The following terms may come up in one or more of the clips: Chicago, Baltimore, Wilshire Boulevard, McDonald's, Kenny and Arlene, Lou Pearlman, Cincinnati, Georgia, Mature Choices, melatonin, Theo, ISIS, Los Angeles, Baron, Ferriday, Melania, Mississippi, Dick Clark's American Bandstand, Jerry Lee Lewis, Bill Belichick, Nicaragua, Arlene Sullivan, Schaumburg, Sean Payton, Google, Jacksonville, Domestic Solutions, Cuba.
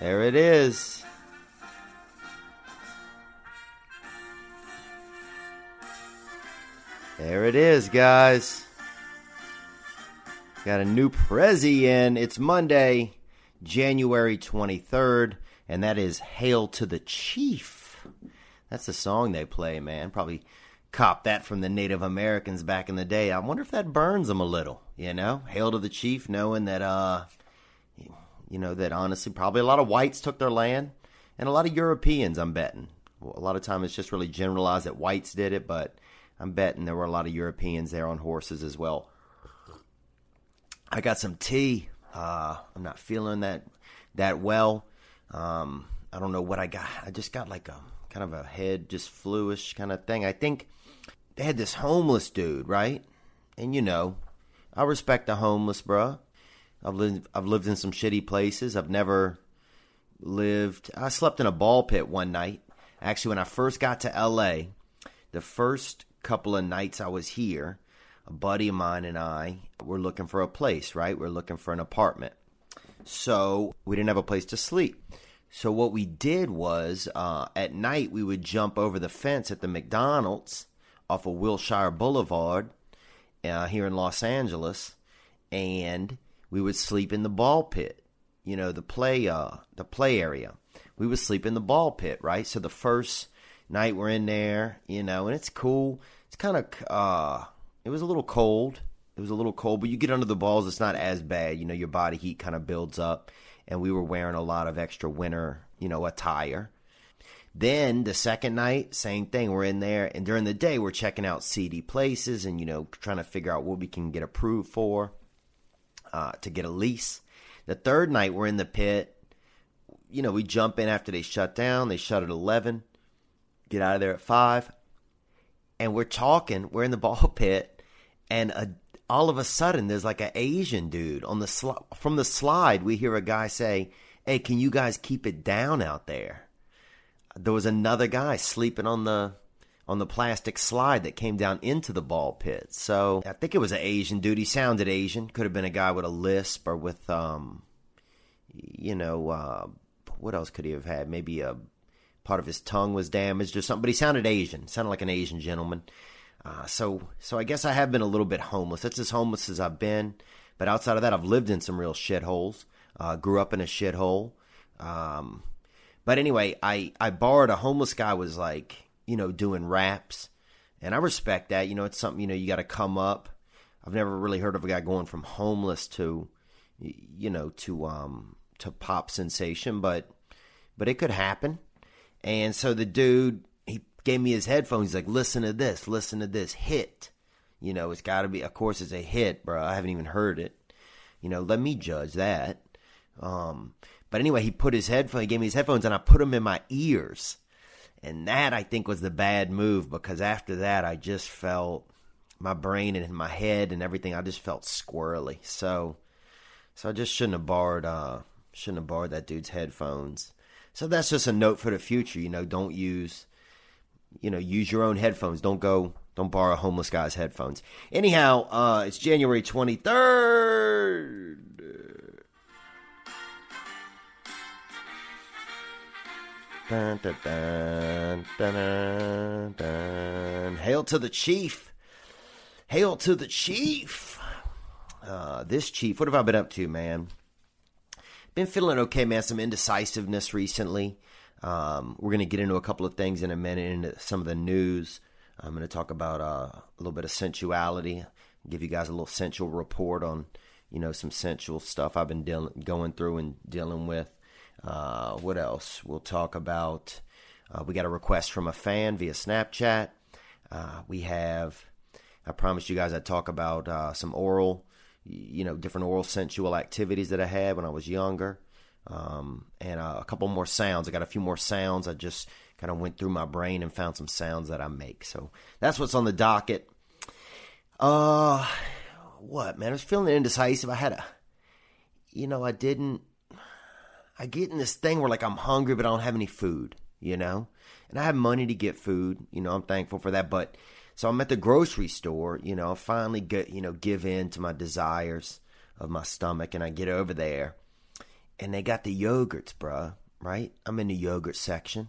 There it is. There it is, guys. Got a new Prezi in. It's Monday, January 23rd, and that is Hail to the Chief. That's the song they play, man. Probably copped that from the Native Americans back in the day. I wonder if that burns them a little, you know? Hail to the Chief, knowing that, you know, that honestly probably a lot of whites took their land, and a lot of Europeans, I'm betting. Well, a lot of time it's just really generalized that whites did it, but I'm betting there were a lot of Europeans there on horses as well. I got some tea. I'm not feeling that well. I don't know what I got. I just got like a kind of a head, just fluish kind of thing. I think they had this homeless dude, right? And you know, I respect the homeless, bruh. I've lived in some shitty places. I've never lived. I slept in a ball pit one night. Actually, when I first got to L.A., the first couple of nights I was here, a buddy of mine and I were looking for a place, right? We're looking for an apartment. So we didn't have a place to sleep. So what we did was at night we would jump over the fence at the McDonald's off of Wilshire Boulevard here in Los Angeles, and we would sleep in the ball pit, you know, the play area. We would sleep in the ball pit, right? So the first night we're in there, you know, and it's cool. It's kind of, it was a little cold. It was a little cold, but you get under the balls, it's not as bad. You know, your body heat kind of builds up, and we were wearing a lot of extra winter, you know, attire. Then the second night, same thing. We're in there, and during the day, we're checking out seedy places and, you know, trying to figure out what we can get approved for to get a lease. The third night, we're in the pit. You know, we jump in after they shut down. They shut at 11. Get out of there at 5, and we're talking. We're in the ball pit, and all of a sudden, there's like an Asian dude on the from the slide. We hear a guy say, "Hey, can you guys keep it down out there?" There was another guy sleeping on the plastic slide that came down into the ball pit. So I think it was an Asian dude. He sounded Asian. Could have been a guy with a lisp or with you know, what else could he have had? Maybe a part of his tongue was damaged or something, but he sounded Asian. Sounded like an Asian gentleman. So I guess I have been a little bit homeless. That's as homeless as I've been. But outside of that, I've lived in some real shitholes. Grew up in a shithole. But anyway, I borrowed a homeless guy was like, you know, doing raps. And I respect that. You know, it's something, you know, you got to come up. I've never really heard of a guy going from homeless to, you know, to pop sensation. But it could happen. And so the dude, he gave me his headphones. He's like, listen to this hit. You know, it's got to be, of course it's a hit, bro. I haven't even heard it. You know, let me judge that. But anyway, he gave me his headphones, and I put them in my ears. And that, I think, was the bad move, because after that, I just felt my brain and my head and everything, I just felt squirrely. So I just shouldn't have borrowed that dude's headphones. So that's just a note for the future, you know, don't use, you know, use your own headphones. Don't borrow a homeless guy's headphones. Anyhow, it's January 23rd. Dun, dun, dun, dun, dun, dun. Hail to the chief. Hail to the chief. This chief, what have I been up to, man? Been feeling okay, man. Some indecisiveness recently. We're going to get into a couple of things in a minute, into some of the news. I'm going to talk about a little bit of sensuality, give you guys a little sensual report on, you know, some sensual stuff I've been going through and dealing with. What else? We'll talk about, we got a request from a fan via Snapchat. I promised you guys I'd talk about some oral, you know, different oral sensual activities that I had when I was younger. And a couple more sounds. I got a few more sounds. I just kind of went through my brain and found some sounds that I make. So that's what's on the docket. What, man? I was feeling indecisive. I get in this thing where, like, I'm hungry, but I don't have any food, you know? And I have money to get food. You know, I'm thankful for that, but so I'm at the grocery store, you know, finally give in to my desires of my stomach, and I get over there, and they got the yogurts, bruh, right? I'm in the yogurt section,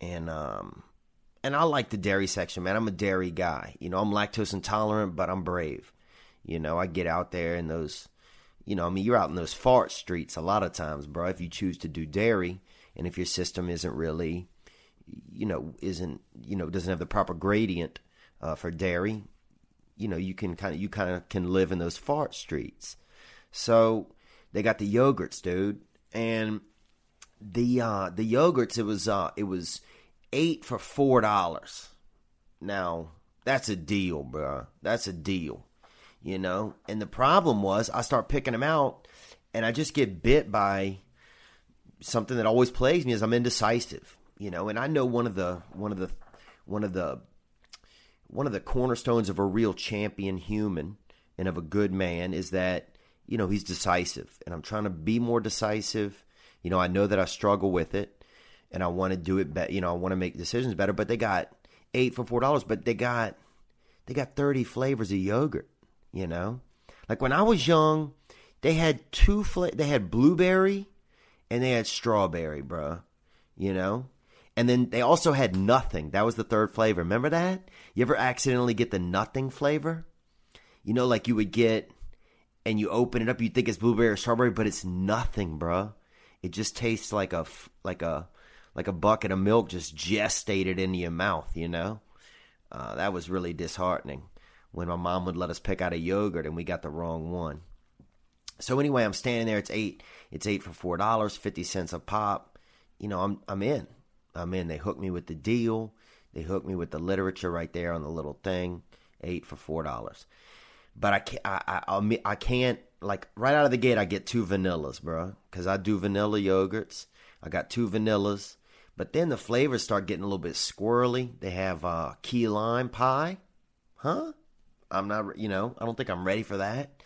and I like the dairy section, man. I'm a dairy guy. You know, I'm lactose intolerant, but I'm brave. You know, I get out there in those, you know, I mean, you're out in those fart streets a lot of times, bro, if you choose to do dairy, and if your system isn't really, you know, doesn't have the proper gradient for dairy, you know, you kind of can live in those fart streets. So they got the yogurts, dude, and the yogurts, it was 8 for $4. Now, that's a deal, bro. That's a deal. You know, and the problem was I start picking them out and I just get bit by something that always plagues me is I'm indecisive, you know, and I know one of the cornerstones of a real champion human and of a good man is that, you know, he's decisive, and I'm trying to be more decisive. You know, I know that I struggle with it and I want to do it better. You know, I want to make decisions better, but they got 8 for $4, but they got 30 flavors of yogurt. You know, like when I was young, they had they had blueberry and they had strawberry, bruh, you know, and then they also had nothing. That was the third flavor. Remember that? You ever accidentally get the nothing flavor? You know, like you would get and you open it up, you think it's blueberry or strawberry, but it's nothing, bruh. It just tastes like a bucket of milk just gestated into your mouth, you know. That was really disheartening when my mom would let us pick out a yogurt and we got the wrong one. So anyway, I'm standing there. It's eight for $4, 50 cents a pop. You know, I'm in. They hooked me with the deal. They hooked me with the literature right there on the little thing. 8 for $4. But I can't, like, right out of the gate. I get 2 vanillas, bro, because I do vanilla yogurts. I got 2 vanillas, but then the flavors start getting a little bit squirrely. They have key lime pie, huh? I'm not, you know, I don't think I'm ready for that.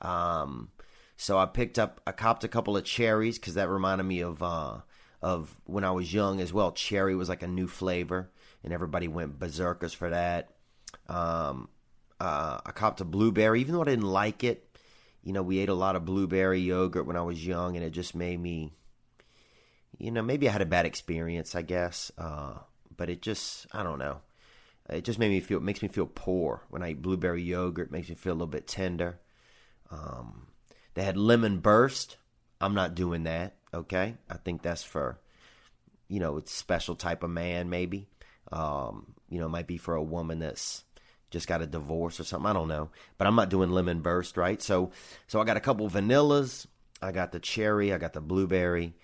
So I copped a couple of cherries because that reminded me of when I was young as well. Cherry was like a new flavor and everybody went berserkers for that. I copped a blueberry, even though I didn't like it. You know, we ate a lot of blueberry yogurt when I was young and it just made me, you know, maybe I had a bad experience, I guess. But it just, I don't know. It just makes me feel poor when I eat blueberry yogurt. It makes me feel a little bit tender. They had lemon burst. I'm not doing that, okay? I think that's for, you know, it's a special type of man maybe. You know, it might be for a woman that's just got a divorce or something. I don't know. But I'm not doing lemon burst, right? So I got a couple vanillas. I got the cherry. I got the blueberry.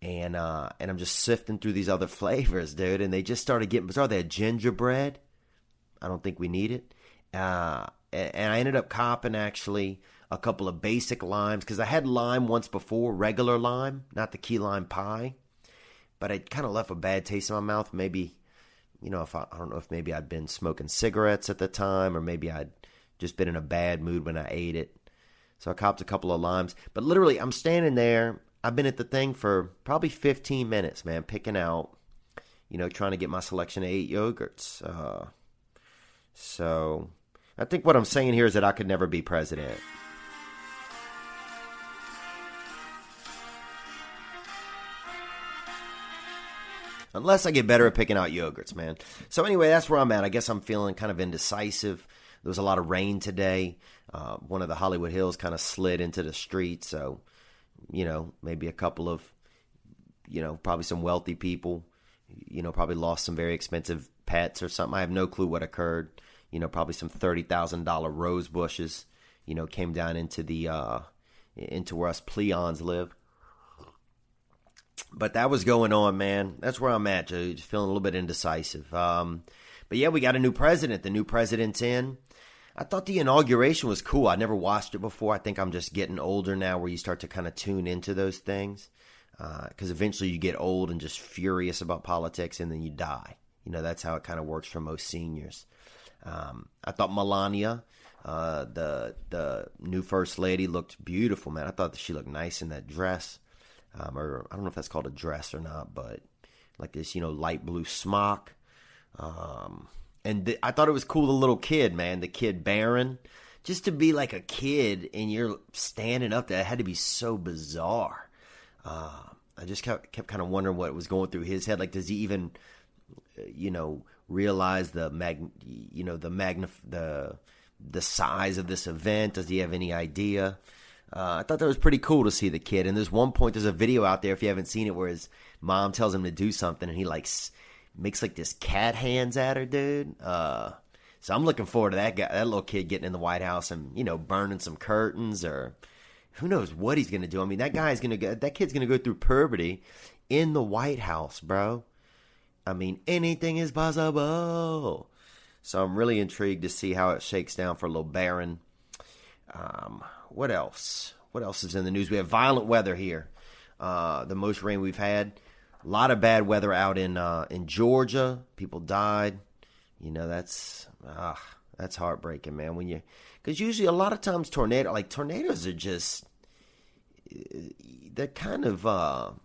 And I'm just sifting through these other flavors, dude. And they just started getting bizarre. They had gingerbread. I don't think we need it. And I ended up copping, actually, a couple of basic limes, because I had lime once before, regular lime, not the key lime pie. But it kind of left a bad taste in my mouth. Maybe, you know, I don't know if I'd been smoking cigarettes at the time, or maybe I'd just been in a bad mood when I ate it. So I copped a couple of limes. But literally, I'm standing there. I've been at the thing for probably 15 minutes, man, picking out, you know, trying to get my selection of 8 yogurts. So I think what I'm saying here is that I could never be president. Unless I get better at picking out yogurts, man. So anyway, that's where I'm at. I guess I'm feeling kind of indecisive. There was a lot of rain today. One of the Hollywood Hills kind of slid into the street. So, you know, maybe a couple of, you know, probably some wealthy people, you know, probably lost some very expensive pets or something. I have no clue what occurred. You know, probably some $30,000 rose bushes, you know, came down into the into where us plebeians live. But that was going on, man. That's where I'm at, dude. Just feeling a little bit indecisive. But yeah, we got a new president. The new president's in. I thought the inauguration was cool. I never watched it before. I think I'm just getting older now, where you start to kind of tune into those things, because eventually you get old and just furious about politics, and then you die. You know, that's how it kind of works for most seniors. I thought Melania, the new first lady, looked beautiful, man. I thought that she looked nice in that dress. Or I don't know if that's called a dress or not, but like this, you know, light blue smock. And I thought it was cool, the little kid, man, the kid Baron. Just to be like a kid and you're standing up there, it had to be so bizarre. I just kept kind of wondering what was going through his head. Like, does he even, realize the size of this event? Does he have any idea? I thought that was pretty cool to see the kid. And there's one point, there's a video out there, if you haven't seen it, where his mom tells him to do something, and he makes this cat hands at her, dude. So I'm looking forward to that little kid getting in the White House and, burning some curtains, or who knows what he's going to do. I mean, that kid's going to go through puberty in the White House, bro. I mean, anything is possible. So I'm really intrigued to see how it shakes down for little Baron. What else? What else is in the news? We have violent weather here. The most rain we've had. A lot of bad weather out in Georgia. People died. That's heartbreaking, man. Because usually a lot of times tornadoes are just, they're kind of,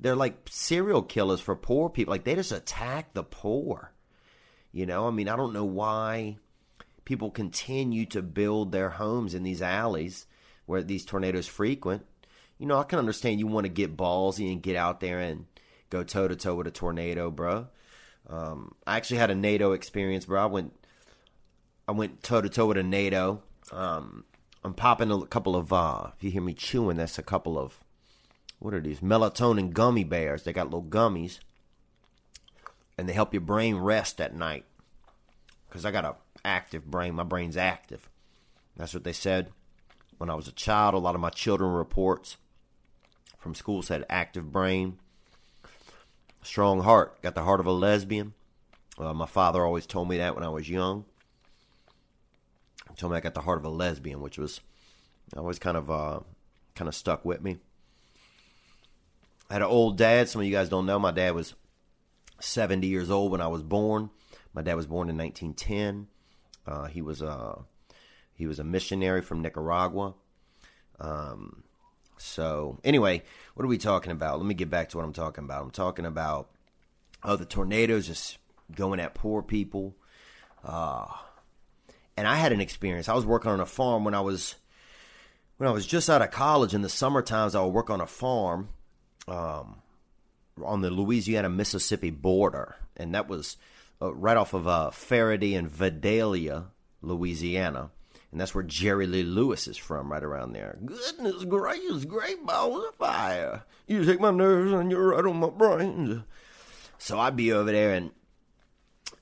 they're like serial killers for poor people. Like, they just attack the poor. I mean, I don't know why people continue to build their homes in these alleys where these tornadoes frequent. I can understand you want to get ballsy and get out there and go toe-to-toe with a tornado, bro. I actually had a NATO experience, bro. I went toe-to-toe with a NATO. I'm popping a couple of, if you hear me chewing, that's a couple of, what are these? Melatonin gummy bears. They got little gummies. And they help your brain rest at night. Because I got an active brain. My brain's active. That's what they said. When I was a child, a lot of my children reports from school said active brain, strong heart. Got the heart of a lesbian. My father always told me that when I was young. He told me I got the heart of a lesbian, which was always kind of stuck with me. I had an old dad. Some of you guys don't know. My dad was 70 years old when I was born. My dad was born in 1910. He was a missionary from Nicaragua. So anyway, what are we talking about? Let me get back to what I'm talking about. I'm talking about the tornadoes just going at poor people. And I had an experience. I was working on a farm when I was just out of college. In the summer times, I would work on a farm on the Louisiana-Mississippi border. And that was right off of Ferriday and Vidalia, Louisiana. And that's where Jerry Lee Lewis is from, right around there. Goodness gracious, great balls of fire. You take my nerves and you're right on my brains. So I'd be over there, and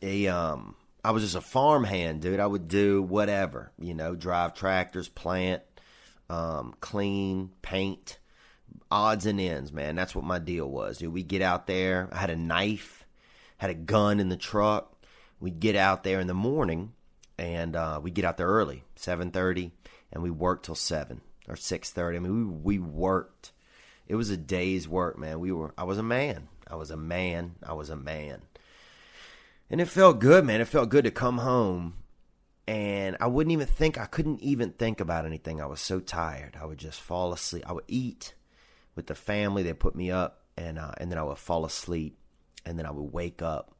I was just a farmhand, dude. I would do whatever, drive tractors, plant, clean, paint, odds and ends, man. That's what my deal was, dude. We'd get out there. I had a knife, had a gun in the truck. We'd get out there in the morning. And we get out there early, 7:30, and we worked till 7 or 6:30. I mean, we worked. It was a day's work, man. I was a man. And it felt good, man. It felt good to come home. And I couldn't even think about anything. I was so tired. I would just fall asleep. I would eat with the family. They put me up, and then I would fall asleep, and then I would wake up.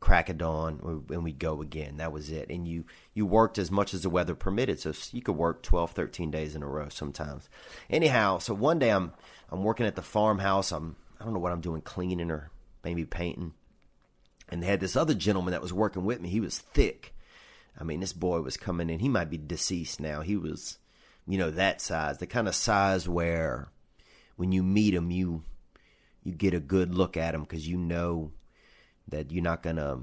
Crack of dawn, and we'd go again. That was it. And you worked as much as the weather permitted, so you could work 12, 13 days in a row sometimes. Anyhow, so one day I'm working at the farmhouse. I don't know what I'm doing, cleaning or maybe painting. And they had this other gentleman that was working with me. He was thick. I mean, this boy was coming in. He might be deceased now. He was, that size, the kind of size where when you meet him, you get a good look at him because that you're not going to, a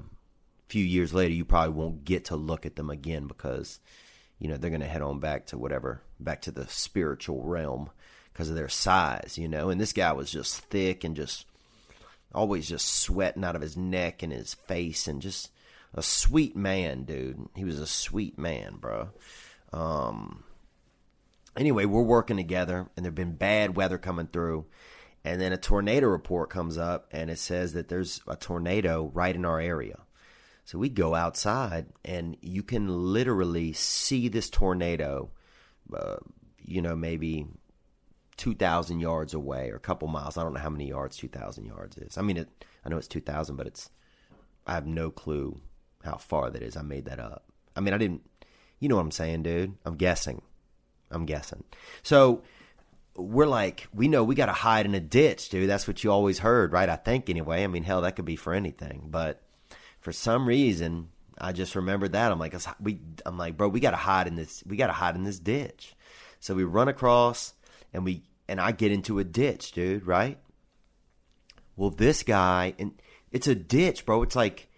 few years later, you probably won't get to look at them again because, they're going to head on back to the spiritual realm because of their size, And this guy was just thick and just always just sweating out of his neck and his face and just a sweet man, dude. He was a sweet man, bro. Anyway, we're working together and there've been bad weather coming through. And then a tornado report comes up, and it says that there's a tornado right in our area. So we go outside, and you can literally see this tornado, maybe 2,000 yards away or a couple miles. I don't know how many yards 2,000 yards is. I mean, I know it's 2,000, but I have no clue how far that is. I made that up. I mean, I didn't – you know what I'm saying, dude. I'm guessing. So – we're like, we know we got to hide in a ditch, dude. That's what you always heard, right? I think anyway. I mean, hell, that could be for anything. But for some reason, I just remembered that. I'm like, bro, we got to hide in this. We got to hide in this ditch. So we run across and I get into a ditch, dude. Right? Well, this guy, and it's a ditch, bro. It's like,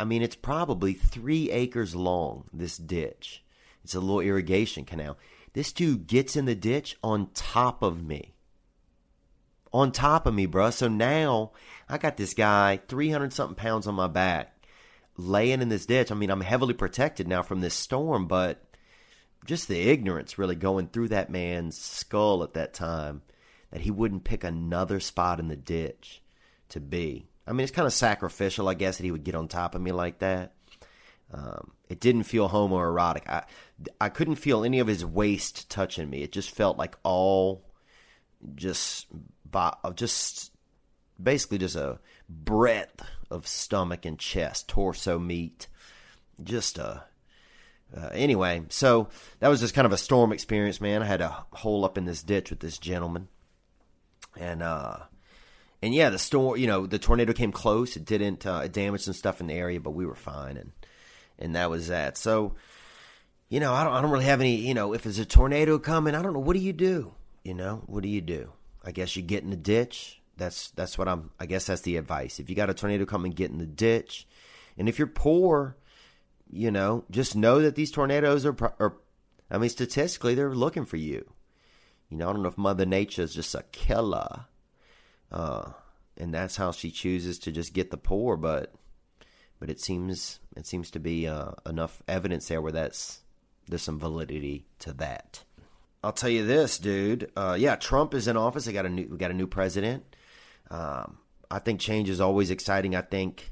I mean, it's probably 3 acres long, this ditch. It's a little irrigation canal. This dude gets in the ditch on top of me. On top of me, bro. So now I got this guy, 300-something pounds on my back, laying in this ditch. I mean, I'm heavily protected now from this storm, but just the ignorance really going through that man's skull at that time that he wouldn't pick another spot in the ditch to be. I mean, it's kind of sacrificial, I guess, that he would get on top of me like that. It didn't feel homoerotic. I couldn't feel any of his waist touching me. It just felt like all just basically just a breadth of stomach and chest, torso meat. Anyway, so that was just kind of a storm experience, man. I had a hole up in this ditch with this gentleman. And yeah, the storm, you know, the tornado came close. It didn't, it damaged some stuff in the area, but we were fine. And that was that. So, you know, I don't really have any, you know, if there's a tornado coming, I don't know. What do you do? You know, what do you do? I guess you get in the ditch. That's what I guess that's the advice. If you got a tornado coming, get in the ditch. And if you're poor, you know, just know that these tornadoes are I mean, statistically, they're looking for you. You know, I don't know if Mother Nature is just a killer. And that's how she chooses to just get the poor, but it seems to be enough evidence there where there's some validity to that. I'll tell you this, dude. Yeah, Trump is in office. We got a new president. I think change is always exciting. I think,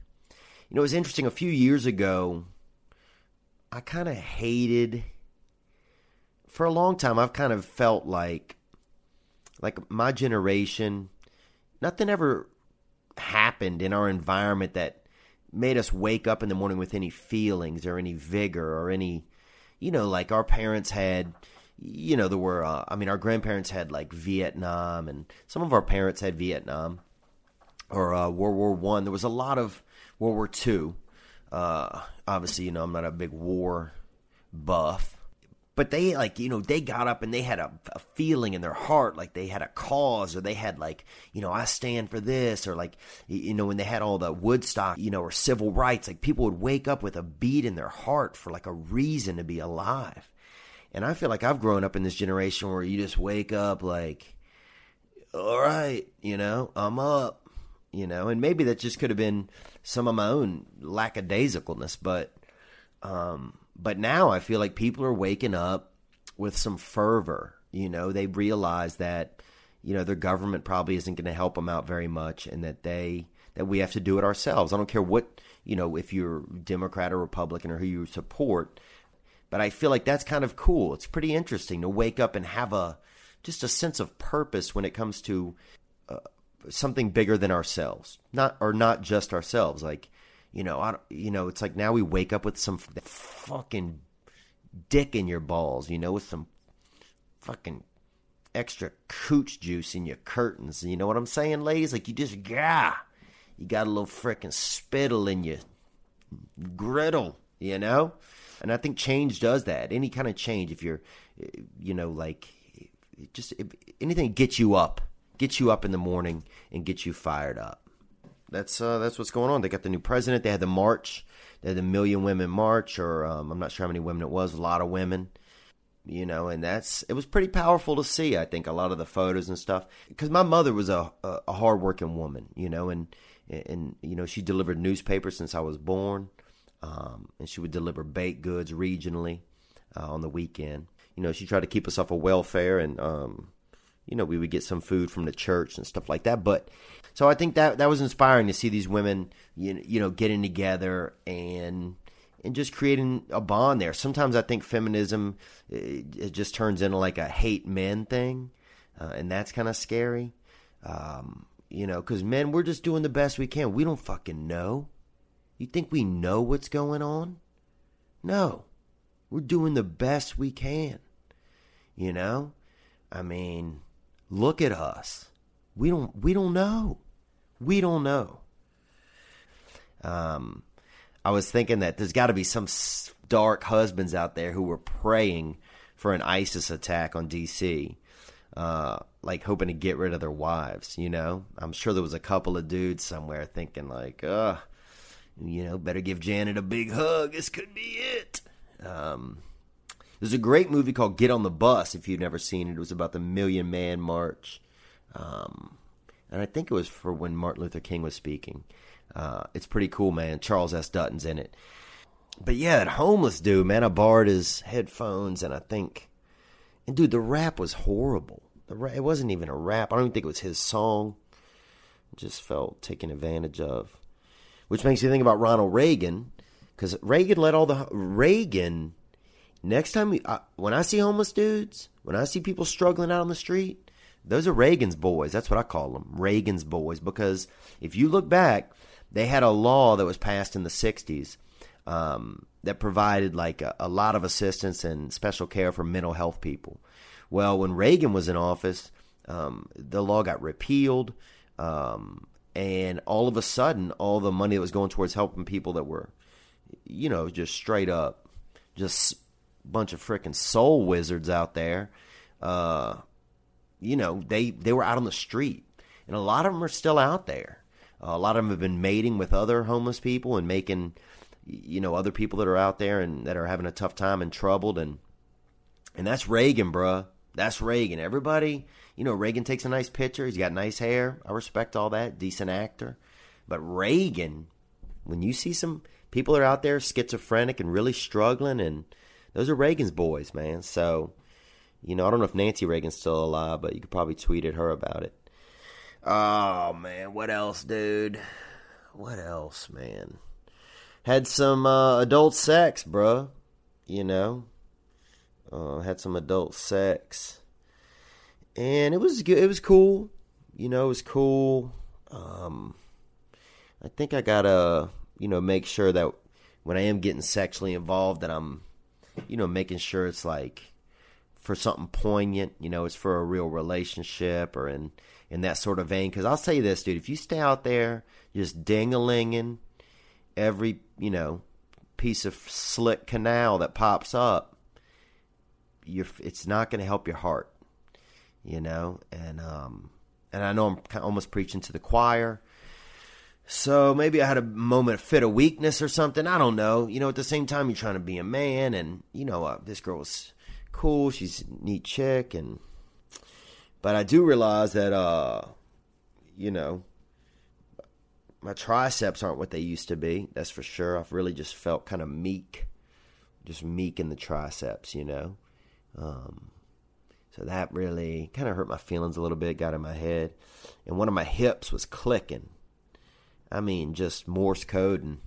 you know, it was interesting. A few years ago, I kind of hated. For a long time, I've kind of felt like my generation, nothing ever happened in our environment that made us wake up in the morning with any feelings or any vigor or any, you know, like our parents had, you know, our grandparents had like Vietnam, and some of our parents had Vietnam or World War I. There was a lot of World War II. Obviously, you know, I'm not a big war buff, but they like, you know, they got up and they had a feeling in their heart, like they had a cause, or they had like, you know, I stand for this, or like, you know, when they had all the Woodstock, you know, or civil rights, like people would wake up with a beat in their heart for like a reason to be alive. And I feel like I've grown up in this generation where you just wake up like, all right, you know, I'm up, you know, and maybe that just could have been some of my own lackadaisicalness, but now I feel like people are waking up with some fervor. You know, they realize that, you know, their government probably isn't going to help them out very much, and that we have to do it ourselves. I don't care what, you know, if you're Democrat or Republican or who you support, but I feel like that's kind of cool. It's pretty interesting to wake up and have just a sense of purpose when it comes to something bigger than ourselves, not just ourselves, like. You know, it's like now we wake up with some fucking dick in your balls, you know, with some fucking extra cooch juice in your curtains. You know what I'm saying, ladies? Like, you got a little frickin' spittle in your griddle, you know? And I think change does that. Any kind of change, if you're, you know, like, just anything gets you up in the morning and gets you fired up. That's what's going on. They got the new president. They had the march. They had the Million Women March, or I'm not sure how many women it was. A lot of women, you know, and it was pretty powerful to see, I think, a lot of the photos and stuff. Because my mother was a hardworking woman, you know, and you know, she delivered newspapers since I was born, and she would deliver baked goods regionally on the weekend. You know, she tried to keep us off of welfare, and you know, we would get some food from the church and stuff like that. But so I think that was inspiring to see these women, you know, getting together and just creating a bond there. Sometimes I think feminism, it just turns into like a hate men thing, and that's kind of scary, you know, because men, we're just doing the best we can. We don't fucking know. You think we know what's going on? No, we're doing the best we can, you know? I mean, Look at us. We don't know. We don't know. I was thinking that there's got to be some dark husbands out there who were praying for an ISIS attack on D.C., like hoping to get rid of their wives, you know? I'm sure there was a couple of dudes somewhere thinking like, you know, better give Janet a big hug. This could be it. There's a great movie called Get on the Bus, if you've never seen it. It was about the Million Man March. And I think it was for when Martin Luther King was speaking. It's pretty cool, man. Charles S. Dutton's in it. But yeah, that homeless dude, man, I borrowed his headphones and I think... And dude, the rap was horrible. It wasn't even a rap. I don't even think it was his song. It just felt taken advantage of. Which makes you think about Ronald Reagan. Because Reagan let all the... Reagan... Next time, when I see homeless dudes, when I see people struggling out on the street, those are Reagan's boys. That's what I call them, Reagan's boys. Because if you look back, they had a law that was passed in the 60s that provided like a lot of assistance and special care for mental health people. Well, when Reagan was in office, the law got repealed, and all of a sudden, all the money that was going towards helping people that were, you know, just straight up, just... bunch of freaking soul wizards out there, you know, they were out on the street, and a lot of them are still out there. A lot of them have been mating with other homeless people and making, you know, other people that are out there and that are having a tough time and troubled, and that's Reagan, bruh. That's Reagan. Everybody, you know, Reagan takes a nice picture. He's got nice hair. I respect all that. Decent actor. But Reagan, when you see some people that are out there schizophrenic and really struggling, and those are Reagan's boys, man. So, you know, I don't know if Nancy Reagan's still alive, but you could probably tweet at her about it. Oh, man. What else, dude? What else, man? Had some adult sex, bro. You know? Had some adult sex. And it was good. It was cool. You know, it was cool. I think I got to, you know, make sure that when I am getting sexually involved that I'm, you know, making sure it's like for something poignant, you know, it's for a real relationship or in that sort of vein. Because I'll say this, dude, if you stay out there just ding-a-linging every, you know, piece of slick canal that pops up, it's not going to help your heart, you know. And I know I'm kind of almost preaching to the choir. So maybe I had a moment of fit of weakness or something. I don't know. You know, at the same time, you're trying to be a man. And, you know, this girl was cool. She's a neat chick. But I do realize that, you know, my triceps aren't what they used to be. That's for sure. I've really just felt kind of meek. Just meek in the triceps, you know. So that really kind of hurt my feelings a little bit. Got in my head. And one of my hips was clicking. I mean, just Morse coding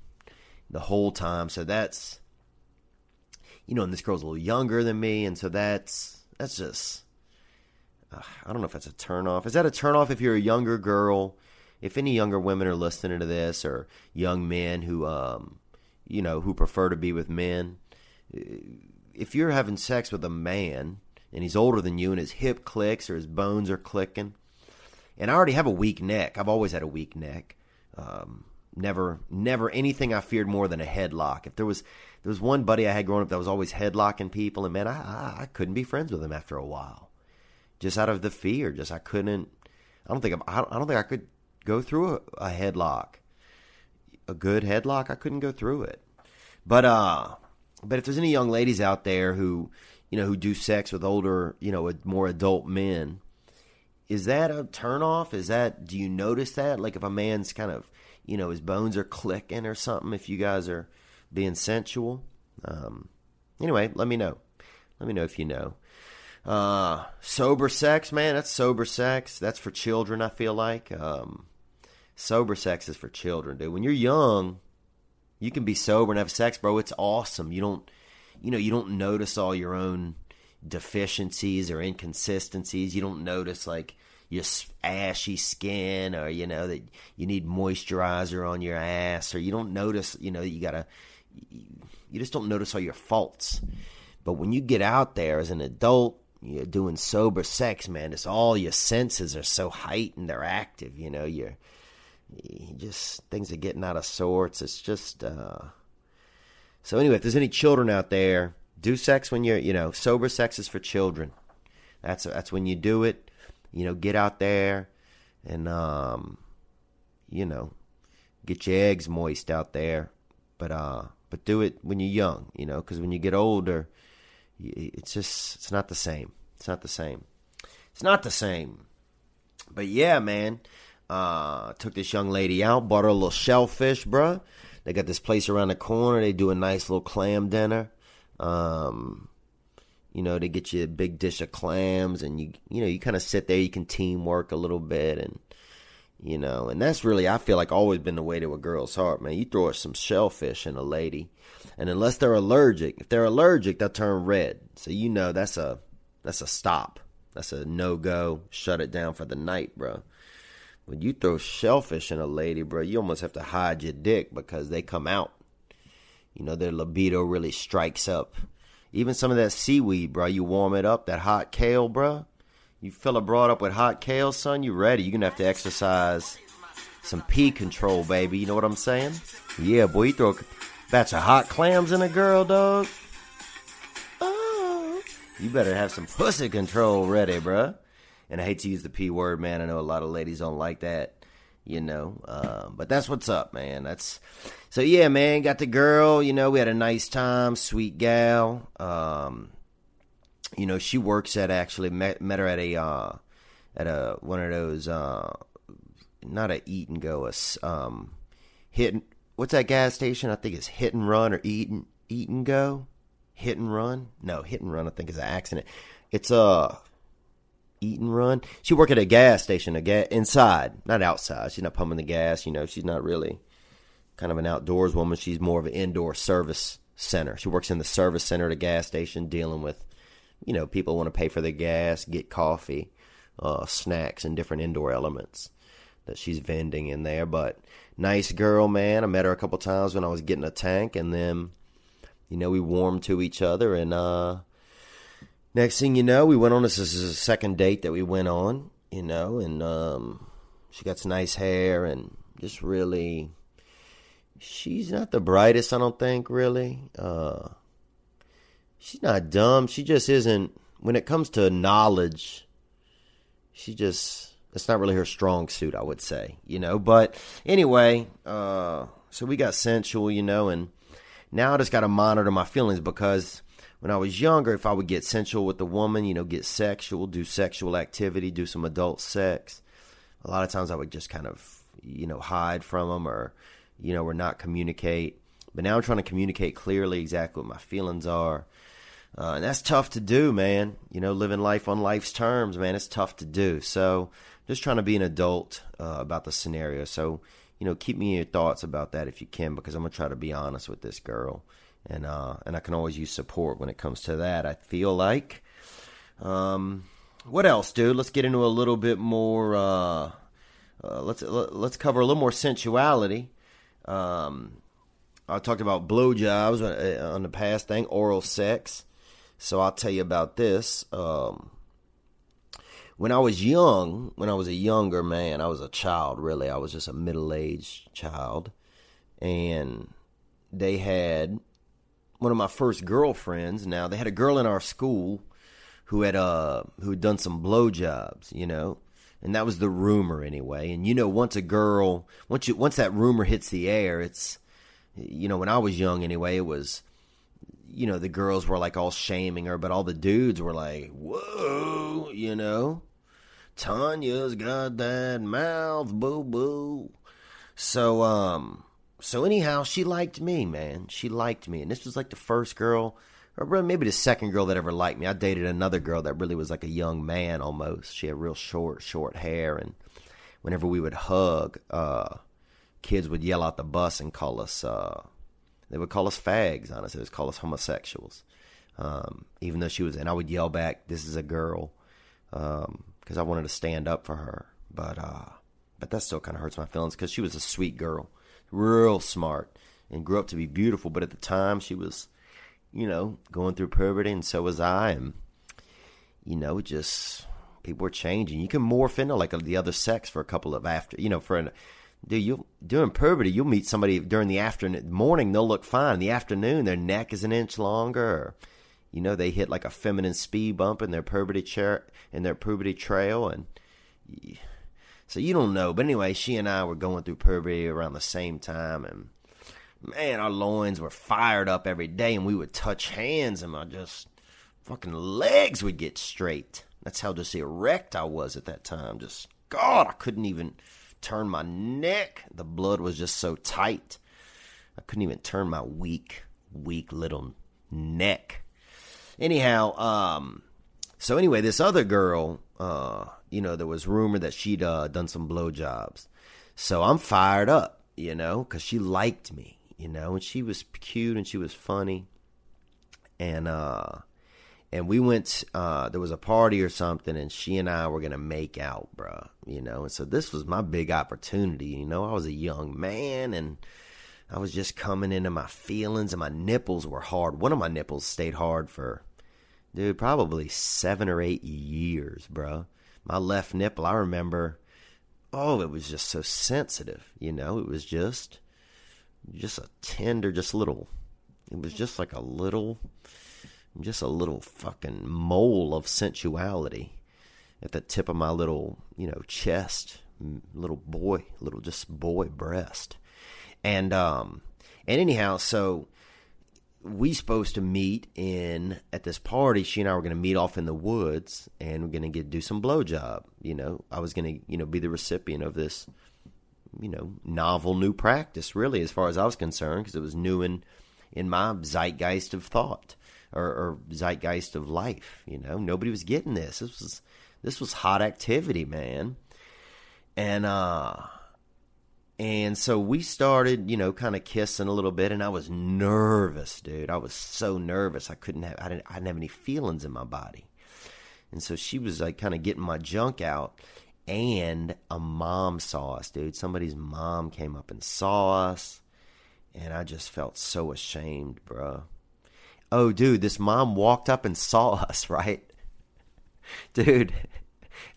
the whole time. So that's, you know, and this girl's a little younger than me. And so that's just, I don't know if that's a turnoff. Is that a turnoff if you're a younger girl? If any younger women are listening to this, or young men who, you know, who prefer to be with men. If you're having sex with a man and he's older than you and his hip clicks or his bones are clicking. And I already have a weak neck. I've always had a weak neck. Never anything I feared more than a headlock. If there was one buddy I had growing up that was always headlocking people, and man, I couldn't be friends with him after a while, just out of the fear. Just I couldn't. I don't think I could go through a headlock, a good headlock. I couldn't go through it. But if there's any young ladies out there who, you know, who do sex with older, you know, more adult men. Is that a turnoff? Do you notice that? Like if a man's kind of, you know, his bones are clicking or something, if you guys are being sensual. Anyway, let me know. Let me know if you know. Sober sex, man, that's sober sex. That's for children, I feel like. Sober sex is for children, dude. When you're young, you can be sober and have sex, bro. It's awesome. You don't notice all your own deficiencies or inconsistencies. You don't notice like your ashy skin, or you know that you need moisturizer on your ass, or you don't notice, you know, you just don't notice all your faults. But when you get out there as an adult, you're doing sober sex, man, it's all your senses are so heightened, they're active, you know, you just, things are getting out of sorts. It's just, so anyway, if there's any children out there, do sex when you're, you know, sober sex is for children. That's when you do it, you know, get out there and, you know, get your eggs moist out there, but do it when you're young, you know, because when you get older, it's just, it's not the same. It's not the same. It's not the same. But yeah, man, took this young lady out, bought her a little shellfish, bruh. They got this place around the corner. They do a nice little clam dinner. You know, they get you a big dish of clams, and you know, you kind of sit there. You can teamwork a little bit, and you know, and that's really, I feel like, always been the way to a girl's heart, man. You throw her some shellfish in a lady, and unless they're allergic, if they're allergic, they'll turn red. So you know that's a stop. That's a no go. Shut it down for the night, bro. When you throw shellfish in a lady, bro, you almost have to hide your dick because they come out. You know, their libido really strikes up. Even some of that seaweed, bro, you warm it up, that hot kale, bro. You fill a broad up with hot kale, son, you ready. You're going to have to exercise some pee control, baby. You know what I'm saying? Yeah, boy, you throw a batch of hot clams in a girl, dog. Oh, you better have some pussy control ready, bro. And I hate to use the P word, man. I know a lot of ladies don't like that, you know. But that's what's up, man. So, yeah, man, got the girl. You know, we had a nice time. Sweet gal. You know, she works at, actually, met her at a one of those, not a eat and go, what's that gas station? I think it's Hit and Run or Eat and Go. Hit and Run? No, Hit and Run I think is an accident. It's Eat and Run. She worked at a gas station, inside, not outside. She's not pumping the gas, you know. She's not really kind of an outdoors woman. She's more of an indoor service center. She works in the service center at a gas station, dealing with, you know, people want to pay for their gas, get coffee, snacks, and different indoor elements that she's vending in there. But nice girl, man. I met her a couple times when I was getting a tank, and then, you know, we warmed to each other, and next thing you know, we went on. This is a second date that we went on, you know, and she got some nice hair, and just really, she's not the brightest, I don't think, really. She's not dumb. She just isn't, when it comes to knowledge, it's not really her strong suit, I would say, you know. But anyway, so we got sensual, you know, and now I just got to monitor my feelings, because when I was younger, if I would get sensual with the woman, you know, get sexual, do sexual activity, do some adult sex, a lot of times I would just kind of, you know, hide from them, or, you know, or not communicate. But now I'm trying to communicate clearly exactly what my feelings are. And that's tough to do, man. You know, living life on life's terms, man, it's tough to do. So just trying to be an adult about the scenario. So, you know, keep me in your thoughts about that if you can, because I'm going to try to be honest with this girl. And I can always use support when it comes to that, I feel like. What else, dude? Let's get into a little bit more. Let's cover a little more sensuality. I talked about blowjobs on the past thing, oral sex. So I'll tell you about this. When I was a younger man, I was a child, really. I was just a middle-aged child. And they had one of my first girlfriends. Now, they had a girl in our school who had done some blowjobs, you know. And that was the rumor anyway. And, you know, once that rumor hits the air, it's, you know, when I was young anyway, it was, you know, the girls were like all shaming her, but all the dudes were like, whoa, you know, Tanya's got that mouth, boo-boo. So anyhow, she liked me, man. She liked me. And this was like the first girl, or maybe the second girl that ever liked me. I dated another girl that really was like a young man almost. She had real short hair, and whenever we would hug, kids would yell out the bus and call us, they would call us fags, honestly. They would call us homosexuals. Even though and I would yell back, this is a girl, because I wanted to stand up for her. But that still kind of hurts my feelings, because she was a sweet girl, real smart, and grew up to be beautiful. But at the time, she was, you know, going through puberty, and so was I. And, you know, just people are changing. You can morph into like the other sex for a couple of after, you know, for an, during puberty, you'll meet somebody during the afternoon, morning, they'll look fine. In the afternoon, their neck is an inch longer. Or, you know, they hit like a feminine speed bump in their puberty trail. And so you don't know. But anyway, she and I were going through puberty around the same time. And man, our loins were fired up every day, and we would touch hands, and my just fucking legs would get straight. That's how just erect I was at that time. Just, God, I couldn't even turn my neck. The blood was just so tight. I couldn't even turn my weak little neck. Anyhow, so anyway, this other girl, you know, there was rumor that she'd done some blowjobs. So I'm fired up, you know, because she liked me. You know, and she was cute and she was funny. And we went, there was a party or something, and she and I were going to make out, bro. You know, and so this was my big opportunity. You know, I was a young man, and I was just coming into my feelings, and my nipples were hard. One of my nipples stayed hard for, dude, probably 7 or 8 years, bro. My left nipple, I remember, oh, it was just so sensitive. You know, it was just a tender, just little, it was just like a little fucking mole of sensuality at the tip of my little, you know, chest, little boy breast. And anyhow, so we supposed to meet at this party. She and I were going to meet off in the woods, and we're going to do some blowjob. You know, I was going to, you know, be the recipient of this, you know, novel new practice, really, as far as I was concerned, because it was new in my zeitgeist of thought or zeitgeist of life. You know, nobody was getting this. This was hot activity, man. And so we started, you know, kind of kissing a little bit, and I was nervous, dude. I was so nervous. I didn't have any feelings in my body. And so she was like kind of getting my junk out, and a mom saw us, dude. Somebody's mom came up and saw us, and I just felt so ashamed, bro. Oh, dude, this mom walked up and saw us, right? Dude,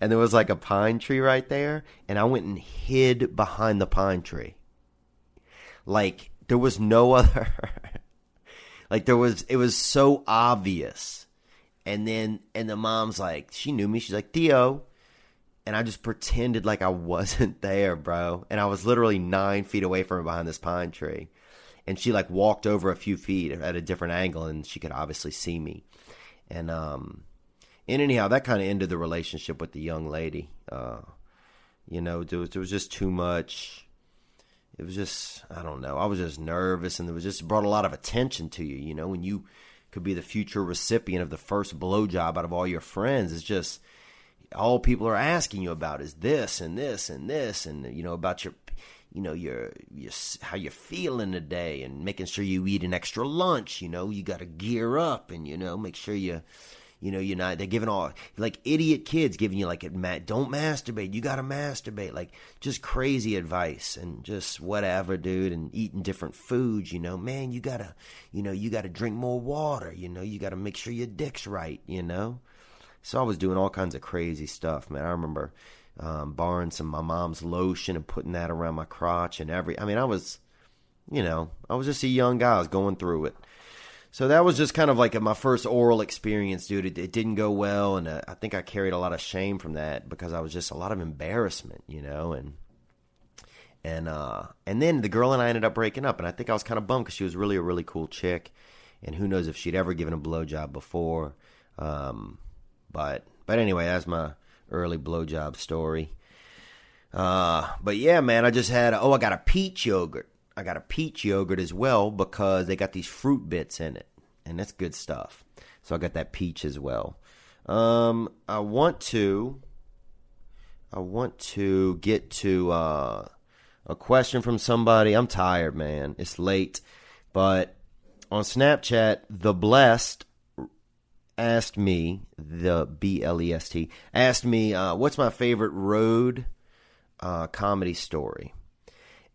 and there was like a pine tree right there, and I went and hid behind the pine tree. Like, there was no other, it was so obvious. And the mom's like, she knew me, she's like, Theo, and I just pretended like I wasn't there, bro. And I was literally 9 feet away from her behind this pine tree. And she like walked over a few feet at a different angle, and she could obviously see me. And anyhow, that kind of ended the relationship with the young lady. You know, there was just too much. It was just, I don't know. I was just nervous, and it brought a lot of attention to you. You know, when you could be the future recipient of the first blowjob out of all your friends, it's just all people are asking you about is this and this and this, and you know about your, you know, your how you're feeling today, and making sure you eat an extra lunch. You know, you got to gear up, and you know, make sure you. You know, you're not, they're giving all, like idiot kids giving you like, don't masturbate, you gotta masturbate, like just crazy advice and just whatever, dude, and eating different foods, you know, man, you gotta drink more water, you know, you gotta make sure your dick's right, you know. So I was doing all kinds of crazy stuff, man. I remember borrowing some of my mom's lotion and putting that around my crotch and I was just a young guy, I was going through it. So that was just kind of like my first oral experience, dude. It didn't go well, and I think I carried a lot of shame from that because I was just a lot of embarrassment, you know. And then the girl and I ended up breaking up, and I think I was kind of bummed because she was really a really cool chick, and who knows if she'd ever given a blowjob before. But anyway, that's my early blowjob story. But yeah, man, I just had I got a peach yogurt. I got a peach yogurt as well because they got these fruit bits in it, and that's good stuff. So I got that peach as well. I want to get to a question from somebody. I'm tired, man. It's late, but on Snapchat, the Blessed asked me, the B-L-E-S-T, asked me, what's my favorite road comedy story?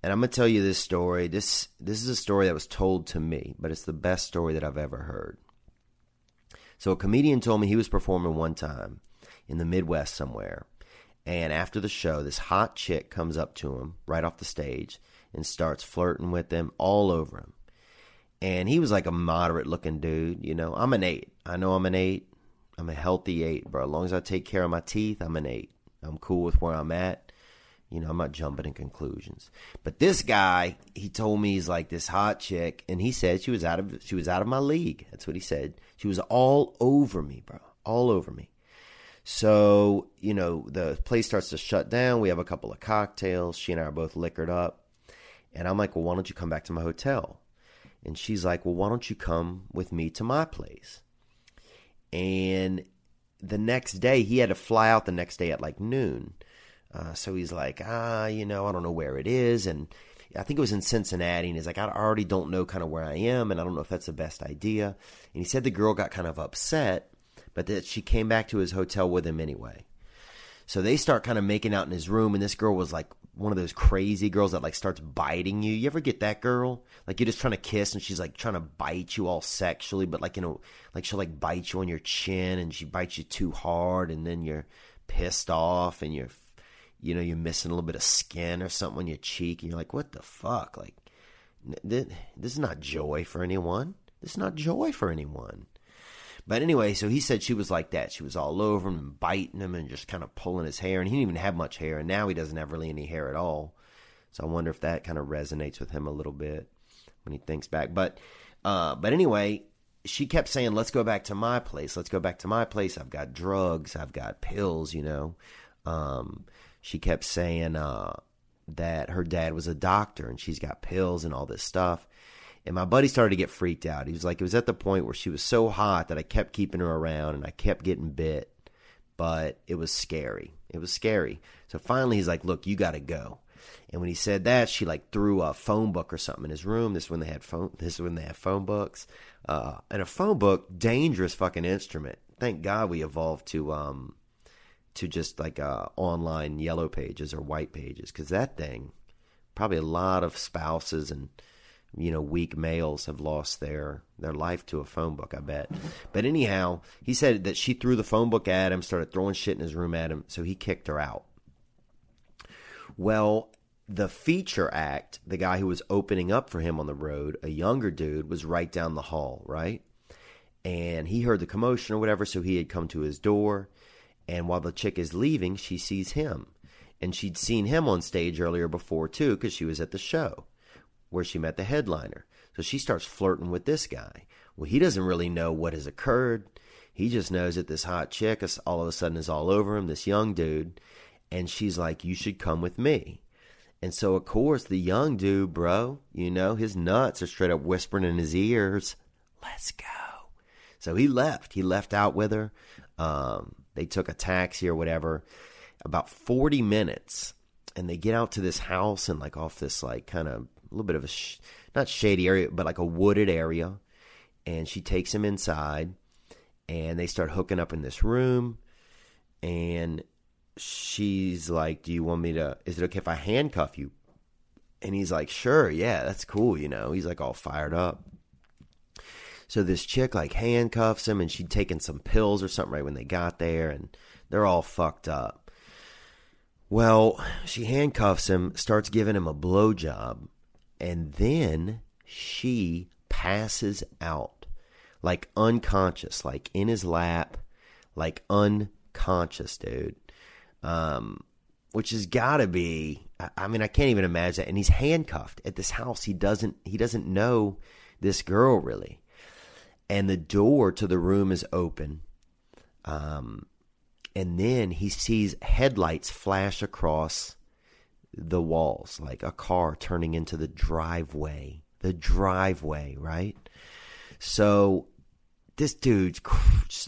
And I'm going to tell you this story. This is a story that was told to me, but it's the best story that I've ever heard. So a comedian told me he was performing one time in the Midwest somewhere. And after the show, this hot chick comes up to him right off the stage and starts flirting with him, all over him. And he was like a moderate-looking dude, you know. I'm an 8. I know I'm an 8. I'm a healthy 8, bro. As long as I take care of my teeth, I'm an 8. I'm cool with where I'm at. You know, I'm not jumping in conclusions. But this guy, he told me he's like this hot chick, and he said she was out of my league. That's what he said. She was all over me, bro. All over me. So, you know, the place starts to shut down. We have a couple of cocktails. She and I are both liquored up. And I'm like, well, why don't you come back to my hotel? And she's like, well, why don't you come with me to my place? And the next day, he had to fly out the next day at like noon. So he's like, you know, I don't know where it is. And I think it was in Cincinnati. And he's like, I already don't know kind of where I am. And I don't know if that's the best idea. And he said the girl got kind of upset, but that she came back to his hotel with him anyway. So they start kind of making out in his room. And this girl was like one of those crazy girls that like starts biting you. You ever get that girl? Like you're just trying to kiss and she's like trying to bite you all sexually. But like, you know, like she'll like bite you on your chin and she bites you too hard. And then you're pissed off and you're, you know, you're missing a little bit of skin or something on your cheek. And you're like, what the fuck? Like, this is not joy for anyone. This is not joy for anyone. But anyway, so he said she was like that. She was all over him and biting him and just kind of pulling his hair. And he didn't even have much hair. And now he doesn't have really any hair at all. So I wonder if that kind of resonates with him a little bit when he thinks back. But anyway, she kept saying, let's go back to my place. Let's go back to my place. I've got drugs. I've got pills, you know. She kept saying that her dad was a doctor and she's got pills and all this stuff. And my buddy started to get freaked out. He was like, it was at the point where she was so hot that I kept keeping her around and I kept getting bit. But it was scary. It was scary. So finally he's like, look, you got to go. And when he said that, she like threw a phone book or something in his room. This is when they had phone books. And a phone book, dangerous fucking instrument. Thank God we evolved to just like online yellow pages or white pages. Because that thing, probably a lot of spouses and, you know, weak males have lost their life to a phone book, I bet. But anyhow, he said that she threw the phone book at him, started throwing shit in his room at him, so he kicked her out. Well, the feature act, the guy who was opening up for him on the road, a younger dude, was right down the hall, right? And he heard the commotion or whatever, so he had come to his door. And while the chick is leaving, she sees him. And she'd seen him on stage earlier before, too, because she was at the show where she met the headliner. So she starts flirting with this guy. Well, he doesn't really know what has occurred. He just knows that this hot chick all of a sudden is all over him, this young dude. And she's like, you should come with me. And so, of course, the young dude, bro, you know, his nuts are straight up whispering in his ears, let's go. So he left. He left out with her. They took a taxi or whatever. About 40 minutes. And they get out to this house and like off this like kind of, a little bit of a, not shady area, but like a wooded area. And she takes him inside. And they start hooking up in this room. And she's like, do you want me to, is it okay if I handcuff you? And he's like, sure, yeah, that's cool, you know. He's like all fired up. So this chick like handcuffs him. And she'd taken some pills or something right when they got there. And they're all fucked up. Well, she handcuffs him, starts giving him a blowjob. And then she passes out, like unconscious, like in his lap, like unconscious, dude. Which has got to be, I mean, I can't even imagine that. And he's handcuffed at this house. He doesn't know this girl really. And the door to the room is open. And then he sees headlights flash across the walls, like a car turning into the driveway, right? So this dude's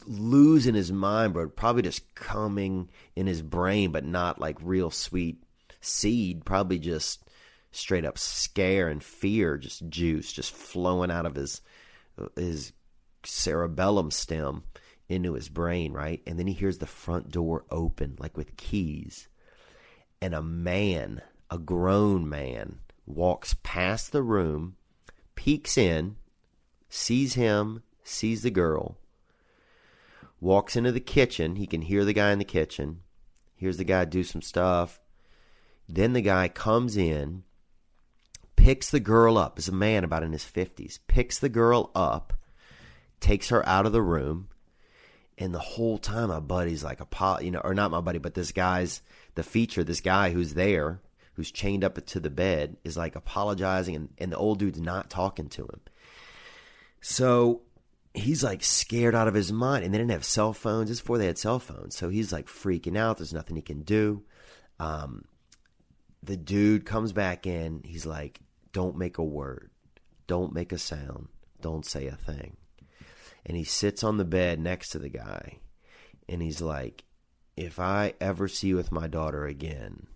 losing his mind, bro. Probably just coming in his brain, but not like real sweet seed, probably just straight up scare and fear, just juice, just flowing out of his cerebellum stem into his brain, right? And then he hears the front door open, like with keys. And a man, a grown man, walks past the room, peeks in, sees him, sees the girl, walks into the kitchen. He can hear the guy in the kitchen. Hears the guy do some stuff. Then the guy comes in, picks the girl up. It's a man about in his 50s. Picks the girl up, takes her out of the room. And the whole time my buddy's like, you know, or not my buddy, but this guy's, the feature, this guy who's there, who's chained up to the bed, is like apologizing, and the old dude's not talking to him. So he's like scared out of his mind, and they didn't have cell phones. It's before they had cell phones. So he's like freaking out. There's nothing he can do. The dude comes back in. He's like, don't make a word. Don't make a sound. Don't say a thing. And he sits on the bed next to the guy. And he's like, if I ever see you with my daughter again,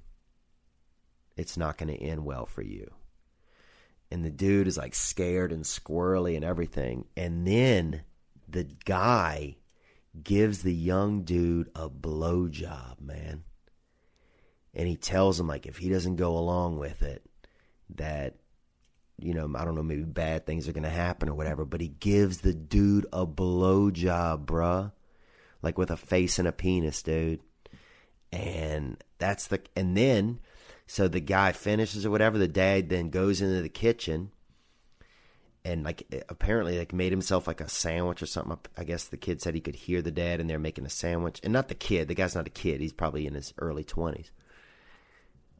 it's not going to end well for you. And the dude is like scared and squirrely and everything. And then the guy gives the young dude a blowjob, man. And he tells him, like, if he doesn't go along with it, that, you know, I don't know, maybe bad things are going to happen or whatever. But he gives the dude a blowjob, bruh. Like with a face and a penis, dude. And that's the, and then, so the guy finishes or whatever. The dad then goes into the kitchen and like apparently like made himself like a sandwich or something. I guess the kid said he could hear the dad in there making a sandwich. And not the kid. The guy's not a kid. He's probably in his early 20s.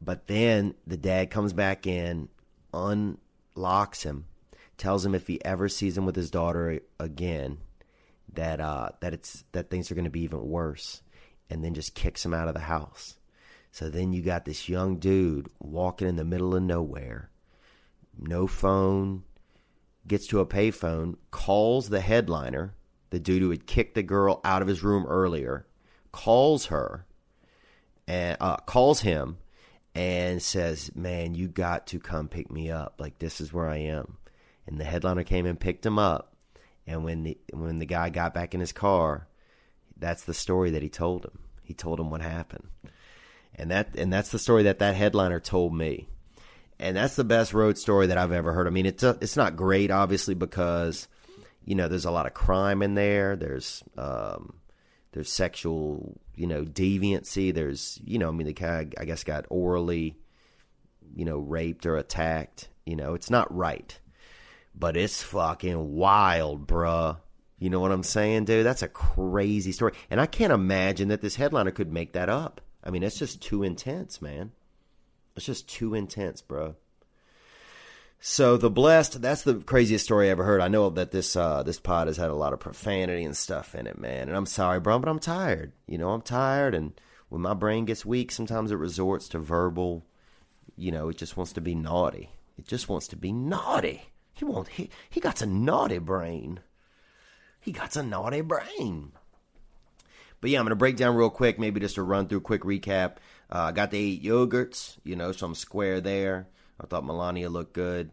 But then the dad comes back in, unlocks him, tells him if he ever sees him with his daughter again, that that things are going to be even worse, and then just kicks him out of the house. So then you got this young dude walking in the middle of nowhere, no phone, gets to a payphone, calls the headliner, the dude who had kicked the girl out of his room earlier, calls her, and calls him and says, man, you got to come pick me up. Like, this is where I am. And the headliner came and picked him up. And when the guy got back in his car, that's the story that he told him. He told him what happened. And that's the story that headliner told me. And that's the best road story that I've ever heard. I mean, it's not great, obviously, because, you know, there's a lot of crime in there. There's sexual, you know, deviancy. There's, you know, I mean, the guy, I guess, got orally, you know, raped or attacked. You know, it's not right. But it's fucking wild, bruh. You know what I'm saying, dude? That's a crazy story. And I can't imagine that this headliner could make that up. I mean, it's just too intense, man. It's just too intense, bro. So The Blessed, that's the craziest story I ever heard. I know that this pod has had a lot of profanity and stuff in it, man. And I'm sorry, bro, but I'm tired. You know, I'm tired. And when my brain gets weak, sometimes it resorts to verbal, you know, it just wants to be naughty. It just wants to be naughty. He got a naughty brain. He got a naughty brain. But yeah, I'm going to break down real quick, maybe just a run-through, quick recap. I got the 8 yogurts, you know, so I'm square there. I thought Melania looked good.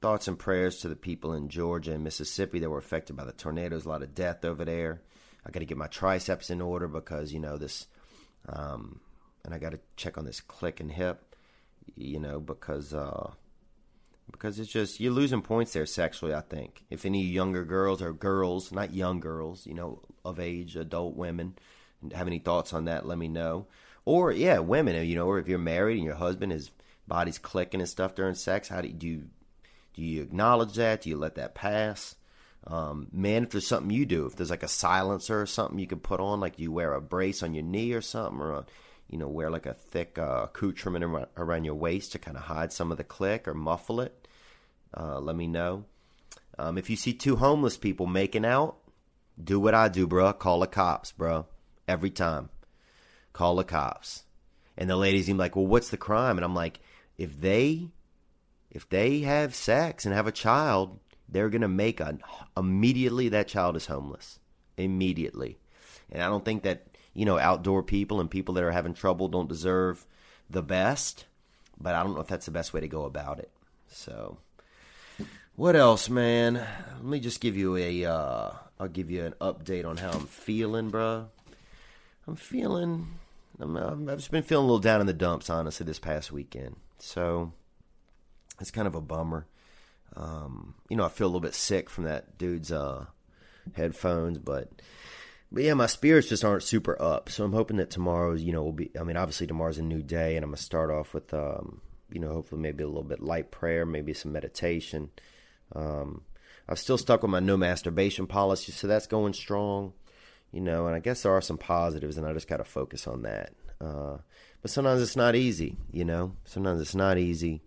Thoughts and prayers to the people in Georgia and Mississippi that were affected by the tornadoes, a lot of death over there. I got to get my triceps in order because, you know, this, and I got to check on this click and hip, you know, because it's just, you're losing points there sexually, I think. If any younger girls or girls, not young girls, you know, of age, adult women, have any thoughts on that, let me know. Or, yeah, women, you know, or if you're married and your husband, his body's clicking and stuff during sex, how do you acknowledge that? Do you let that pass? Man, if there's something you do, if there's like a silencer or something you can put on, like you wear a brace on your knee or something, or a, you know, wear like a thick accoutrement around your waist to kind of hide some of the click or muffle it. Let me know. If you see two homeless people making out, do what I do, bro. Call the cops, bro. Every time. Call the cops. And the ladies seem like, well, what's the crime? And I'm like, if they have sex and have a child, they're going to make immediately that child is homeless. Immediately. And I don't think that, you know, outdoor people and people that are having trouble don't deserve the best. But I don't know if that's the best way to go about it. So, what else, man? Let me just give you I'll give you an update on how I'm feeling, bro. I've just been feeling a little down in the dumps, honestly, this past weekend. So, it's kind of a bummer. You know, I feel a little bit sick from that dude's headphones, but yeah, my spirits just aren't super up. So I'm hoping that tomorrow's, will be, I mean, obviously tomorrow's a new day, and I'm going to start off with, hopefully maybe a little bit light prayer, maybe some meditation. I'm still stuck with my no masturbation policy, so that's going strong, and I guess there are some positives, and I just got to focus on that. But sometimes it's not easy, sometimes it's not easy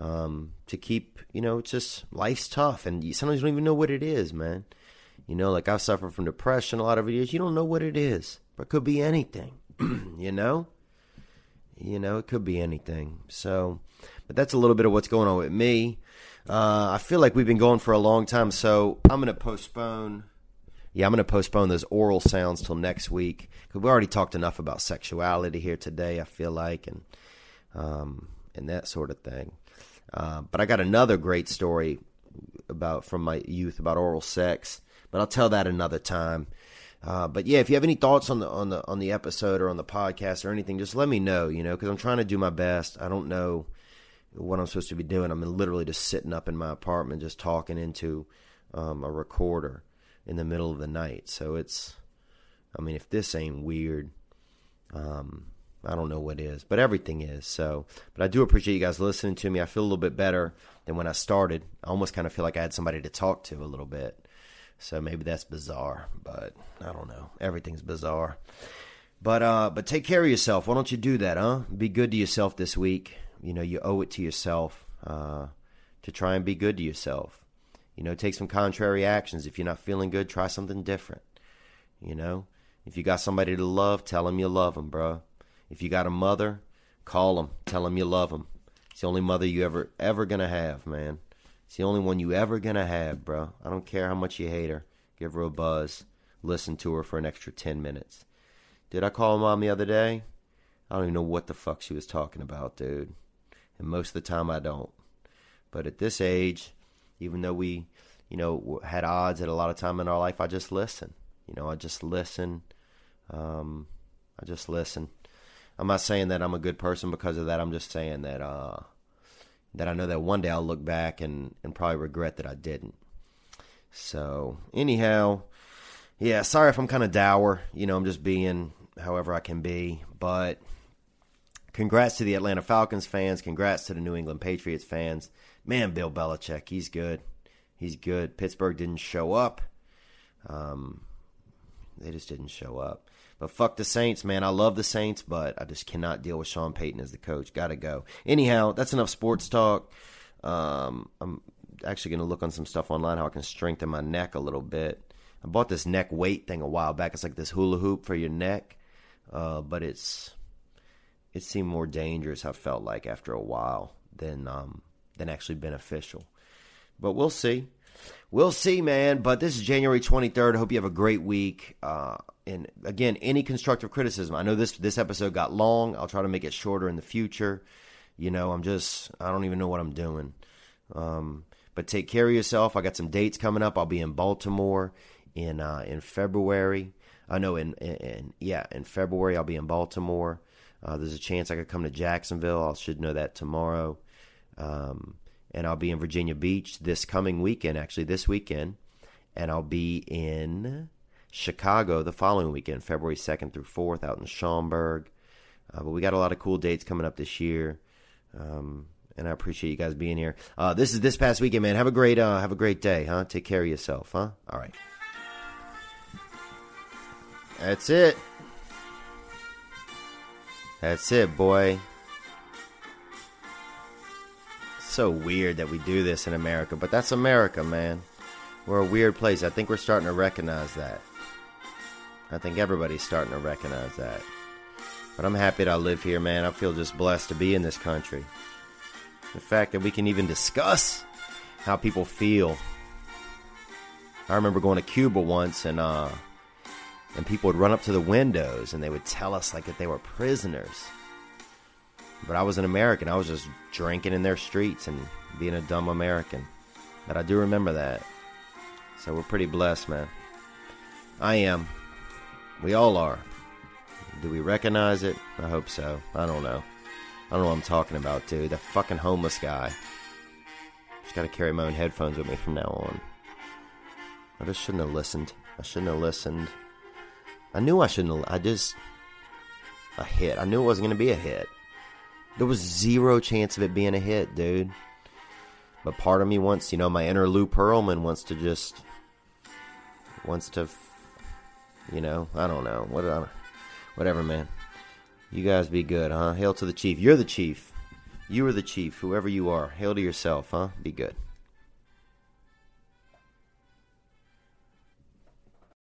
to keep, it's just life's tough, and you sometimes don't even know what it is, man. Like I've suffered from depression a lot over years. You don't know what it is, but it could be anything, it could be anything. So, but that's a little bit of what's going on with me. I feel like we've been going for a long time, so I'm going to postpone. Yeah, I'm going to postpone those oral sounds till next week, because we already talked enough about sexuality here today, I feel like, and that sort of thing. But I got another great story from my youth about oral sex, but I'll tell that another time. But yeah, if you have any thoughts on the episode or on the podcast or anything, just let me know, because I'm trying to do my best. I don't know what I'm supposed to be doing. I'm literally just sitting up in my apartment just talking into a recorder in the middle of the night. So if this ain't weird, I don't know what is, but everything is. So, but I do appreciate you guys listening to me. I feel a little bit better than when I started. I almost kind of feel like I had somebody to talk to a little bit. So maybe that's bizarre, but I don't know. Everything's bizarre. But take care of yourself. Why don't you do that, huh? Be good to yourself this week. You owe it to yourself to try and be good to yourself. Take some contrary actions. If you're not feeling good, try something different. If you got somebody to love, tell them you love them, bro. If you got a mother, call them. Tell them you love them. It's the only mother you ever going to have, man. It's the only one you ever going to have, bro. I don't care how much you hate her. Give her a buzz. Listen to her for an extra 10 minutes. Did I call Mom the other day? I don't even know what the fuck she was talking about, dude. And most of the time I don't. But at this age, even though we, had odds at a lot of time in our life, I just listen. I just listen. I just listen. I'm not saying that I'm a good person because of that. I'm just saying that that I know that one day I'll look back and probably regret that I didn't. So anyhow, yeah, sorry if I'm kind of dour. I'm just being however I can be. But congrats to the Atlanta Falcons fans. Congrats to the New England Patriots fans. Man, Bill Belichick, he's good. He's good. Pittsburgh didn't show up. They just didn't show up. But fuck the Saints, man. I love the Saints, but I just cannot deal with Sean Payton as the coach. Gotta go. Anyhow, that's enough sports talk. I'm actually going to look on some stuff online, how I can strengthen my neck a little bit. I bought this neck weight thing a while back. It's like this hula hoop for your neck. But it seemed more dangerous, I felt like, after a while than actually beneficial. But we'll see. We'll see, man. But this is January 23rd. I hope you have a great week. And again, any constructive criticism. I know this episode got long. I'll try to make it shorter in the future. I don't even know what I'm doing. But take care of yourself. I got some dates coming up. I'll be in Baltimore in February. In February I'll be in Baltimore. There's a chance I could come to Jacksonville. I should know that tomorrow. And I'll be in Virginia Beach this weekend. And I'll be in Chicago the following weekend, February 2nd through 4th, out in Schaumburg. But we got a lot of cool dates coming up this year. And I appreciate you guys being here. This is this past weekend, man. Have a great day, huh? Take care of yourself, huh? All right. That's it. That's it, boy. It's so weird that we do this in America, but that's America, man. We're a weird place. I think we're starting to recognize that. I think everybody's starting to recognize that. But I'm happy that I live here, man. I feel just blessed to be in this country. The fact that we can even discuss how people feel. I remember going to Cuba once, and people would run up to the windows and they would tell us like that they were prisoners. But I was an American. I was just drinking in their streets and being a dumb American. But I do remember that. So we're pretty blessed, man. I am. We all are. Do we recognize it? I hope so. I don't know. I don't know what I'm talking about, dude. The fucking homeless guy. Just gotta carry my own headphones with me from now on. I just shouldn't have listened. I shouldn't have listened. I knew I shouldn't have. A hit. I knew it wasn't going to be a hit. There was zero chance of it being a hit, dude. But part of me wants, you know, my inner Lou Pearlman wants to, you know, I don't know. Whatever, man. You guys be good, huh? Hail to the chief. You're the chief. You are the chief, whoever you are. Hail to yourself, huh? Be good.